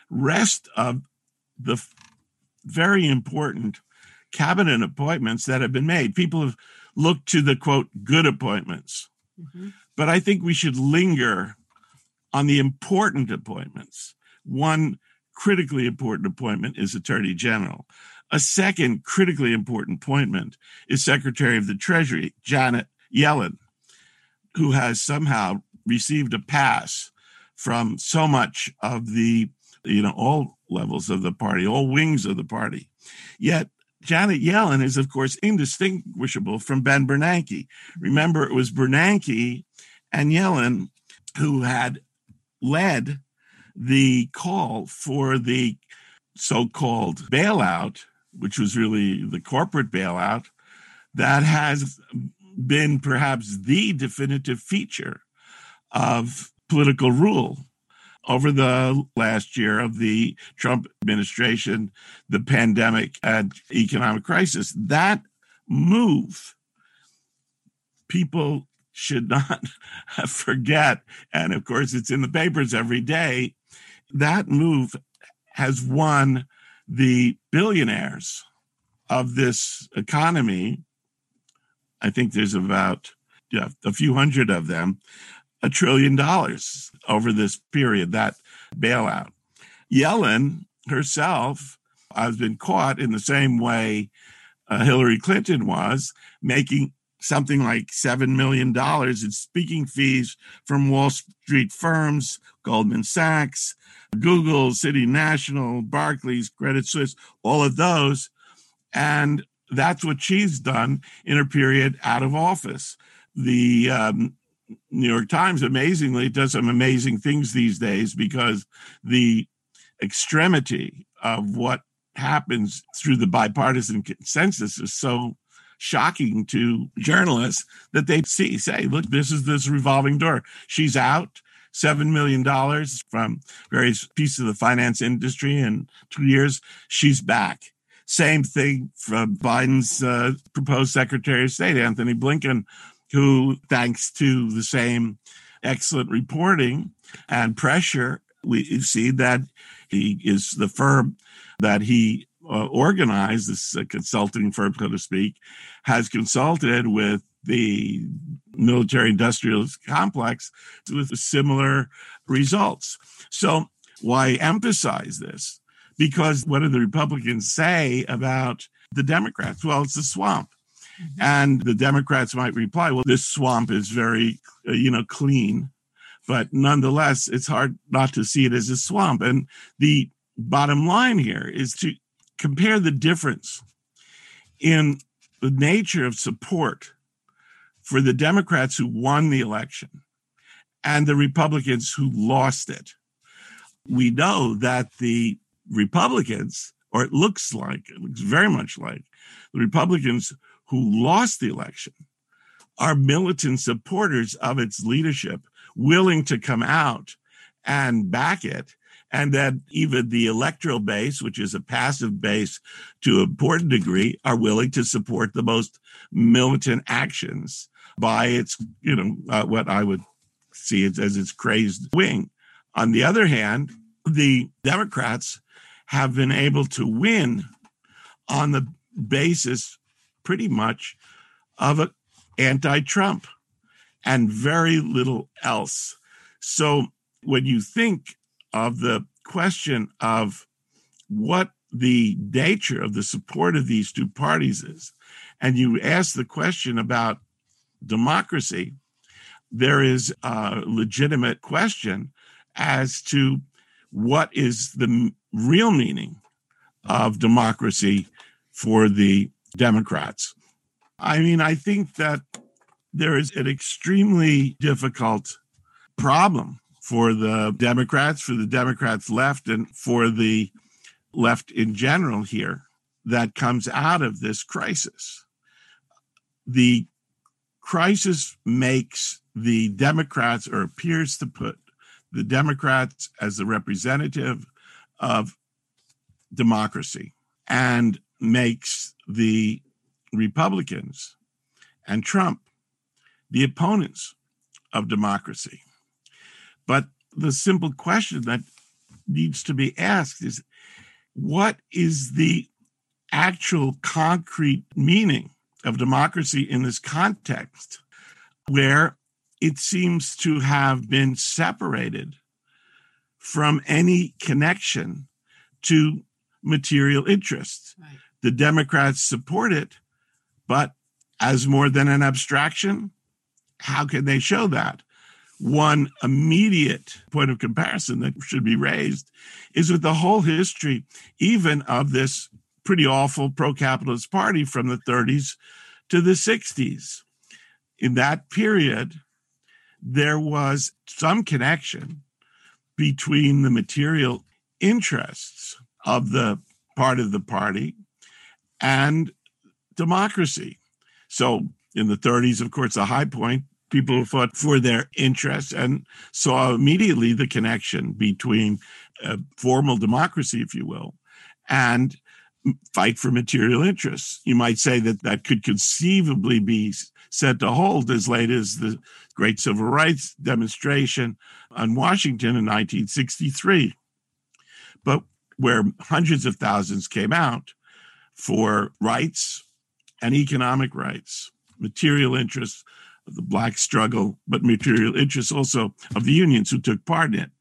rest of the very important cabinet appointments that have been made. People have looked to the, quote, good appointments. Mm-hmm. But I think we should linger on the important appointments. One critically important appointment is Attorney General. A second critically important appointment is Secretary of the Treasury, Janet Yellen, who has somehow received a pass from so much of the, you know, all levels of the party, all wings of the party. Yet Janet Yellen is, of course, indistinguishable from Ben Bernanke. Remember, it was Bernanke and Yellen who had led the call for the so-called bailout, which was really the corporate bailout, that has been perhaps the definitive feature of political rule over the last year of the Trump administration, the pandemic and economic crisis. That move, people should not forget, and of course it's in the papers every day, that move has won the billionaires of this economy, I think there's about yeah, a few hundred of them, a trillion dollars over this period, that bailout. Yellen herself, has been caught in the same way uh, Hillary Clinton was, making something like seven million dollars in speaking fees from Wall Street firms, Goldman Sachs, Google, City National, Barclays, Credit Suisse, all of those. And that's what she's done in her period out of office. The um, New York Times, amazingly, does some amazing things these days because the extremity of what happens through the bipartisan consensus is so shocking to journalists that they see, say, look, this is this revolving door. She's out seven million dollars from various pieces of the finance industry in two years. She's back. Same thing from Biden's uh, proposed Secretary of State, Anthony Blinken, who, thanks to the same excellent reporting and pressure, we see that he is the firm that he uh, organized, this uh, consulting firm, so to speak, has consulted with the military-industrial complex with similar results. So why emphasize this? Because what do the Republicans say about the Democrats? Well, it's the swamp. And the Democrats might reply, well, this swamp is very, you know, clean. But nonetheless, it's hard not to see it as a swamp. And the bottom line here is to compare the difference in the nature of support for the Democrats who won the election and the Republicans who lost it. We know that the Republicans, or it looks like, it looks very much like the Republicans who lost the election are militant supporters of its leadership, willing to come out and back it. And that even the electoral base, which is a passive base to an important degree, are willing to support the most militant actions by its, you know, uh, what I would see as its crazed wing. On the other hand, the Democrats have been able to win on the basis pretty much of an anti-Trump and very little else. So when you think of the question of what the nature of the support of these two parties is, and you ask the question about democracy, there is a legitimate question as to what is the real meaning of democracy for the Democrats. I mean, I think that there is an extremely difficult problem for the Democrats, for the Democrats left, and for the left in general here that comes out of this crisis. The crisis makes the Democrats, or appears to put the Democrats as the representative of democracy, and makes the Republicans and Trump the opponents of democracy. But the simple question that needs to be asked is, what is the actual concrete meaning of democracy in this context where it seems to have been separated from any connection to material interests? Right. The Democrats support it, but as more than an abstraction, how can they show that? One immediate point of comparison that should be raised is with the whole history, even of this pretty awful pro-capitalist party from the thirties to the sixties. In that period, there was some connection between the material interests of the part of the party and democracy. So in the thirties, of course, a high point, people fought for their interests and saw immediately the connection between uh, formal democracy, if you will, and fight for material interests. You might say that that could conceivably be said to hold as late as the great civil rights demonstration on Washington in nineteen sixty-three. But where hundreds of thousands came out for rights and economic rights, material interests of the Black struggle, but material interests also of the unions who took part in it.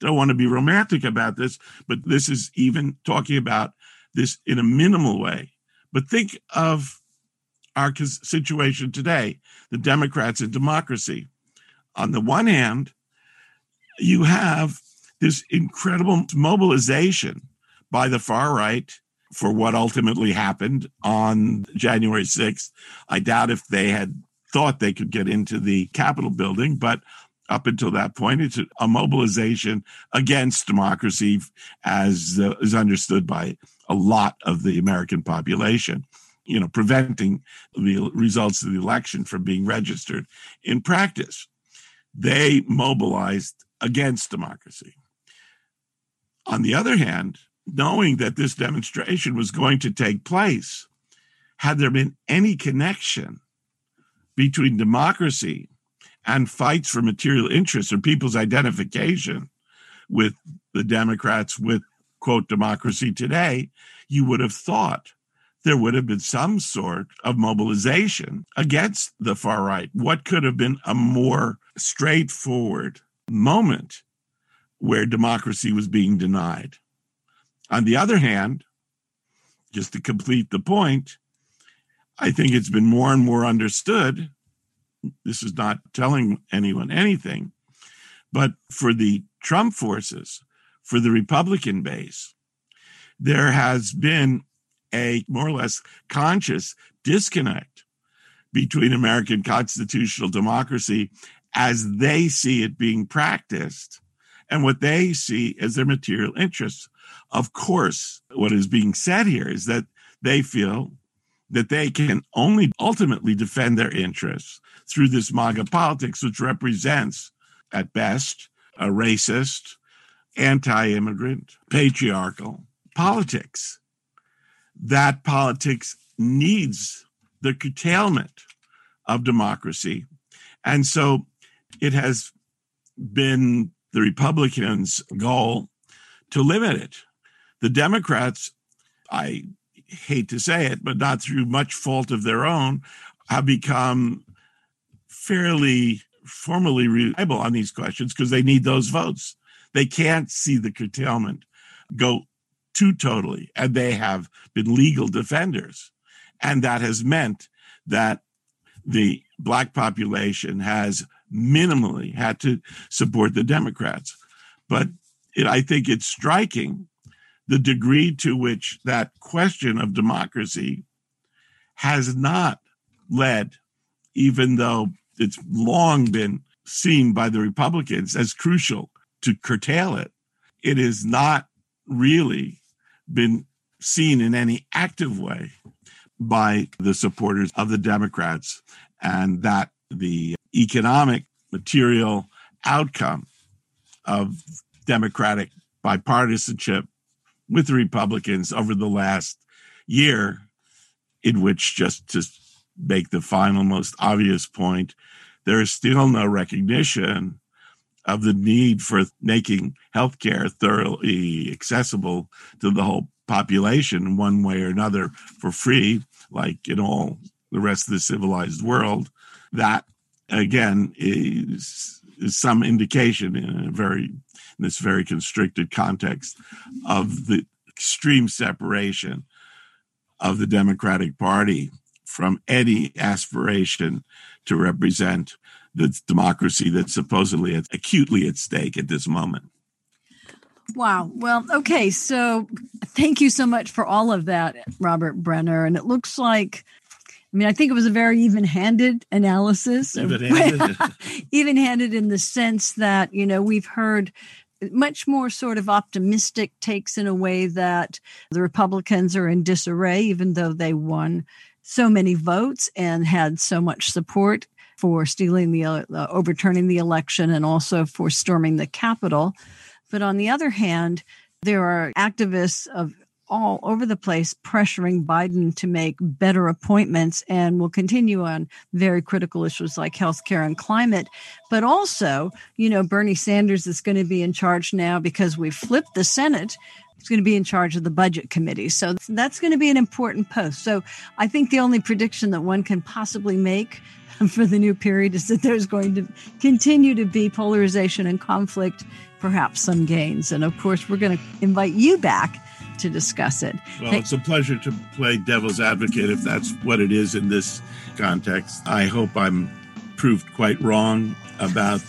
Don't want to be romantic about this, but this is even talking about this in a minimal way. But think of our situation today, the Democrats and democracy. On the one hand, you have this incredible mobilization by the far right for what ultimately happened on January sixth. I doubt if they had thought they could get into the Capitol building, but up until that point, it's a mobilization against democracy as uh, is understood by a lot of the American population, you know, preventing the results of the election from being registered in practice. They mobilized against democracy. On the other hand, knowing that this demonstration was going to take place, had there been any connection between democracy and fights for material interests or people's identification with the Democrats, with, quote, democracy today, you would have thought there would have been some sort of mobilization against the far right. What could have been a more straightforward moment where democracy was being denied? On the other hand, just to complete the point, I think it's been more and more understood, this is not telling anyone anything, but for the Trump forces, for the Republican base, there has been a more or less conscious disconnect between American constitutional democracy as they see it being practiced and what they see as their material interests. Of course, what is being said here is that they feel that they can only ultimately defend their interests through this MAGA politics, which represents, at best, a racist, anti-immigrant, patriarchal politics. That politics needs the curtailment of democracy. And so it has been the Republicans' goal to limit it. The Democrats, I hate to say it, but not through much fault of their own, have become fairly formally reliable on these questions because they need those votes. They can't see the curtailment go too totally, and they have been legal defenders. And that has meant that the Black population has minimally had to support the Democrats. But it, I think it's striking the degree to which that question of democracy has not led, even though it's long been seen by the Republicans as crucial to curtail it, it has not really been seen in any active way by the supporters of the Democrats, and that the economic material outcome of Democratic bipartisanship with the Republicans over the last year, in which, just to make the final most obvious point, there is still no recognition of the need for making healthcare thoroughly accessible to the whole population one way or another for free, like in all the rest of the civilized world. That, again, is, is some indication in a very in this very constricted context of the extreme separation of the Democratic Party from any aspiration to represent the democracy that's supposedly acutely at stake at this moment. Wow. Well, okay. So thank you so much for all of that, Robert Brenner. And it looks like, I mean, I think it was a very even-handed analysis. Even-handed. Even-handed in the sense that, you know, we've heard much more sort of optimistic takes in a way that the Republicans are in disarray, even though they won so many votes and had so much support for stealing the uh, overturning the election and also for storming the Capitol. But on the other hand, there are activists of all over the place pressuring Biden to make better appointments, and will continue on very critical issues like healthcare and climate. But also, you know, Bernie Sanders is going to be in charge now because we flipped the Senate. He's going to be in charge of the budget committee. So that's going to be an important post. So I think the only prediction that one can possibly make for the new period is that there's going to continue to be polarization and conflict, perhaps some gains. And of course, we're going to invite you back to discuss it. Well, Thank- it's a pleasure to play devil's advocate, if that's what it is in this context. I hope I'm proved quite wrong about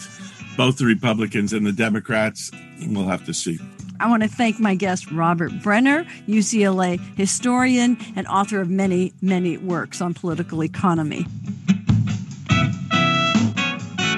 both the Republicans and the Democrats. We'll have to see. I want to thank my guest, Robert Brenner, U C L A historian and author of many, many works on political economy.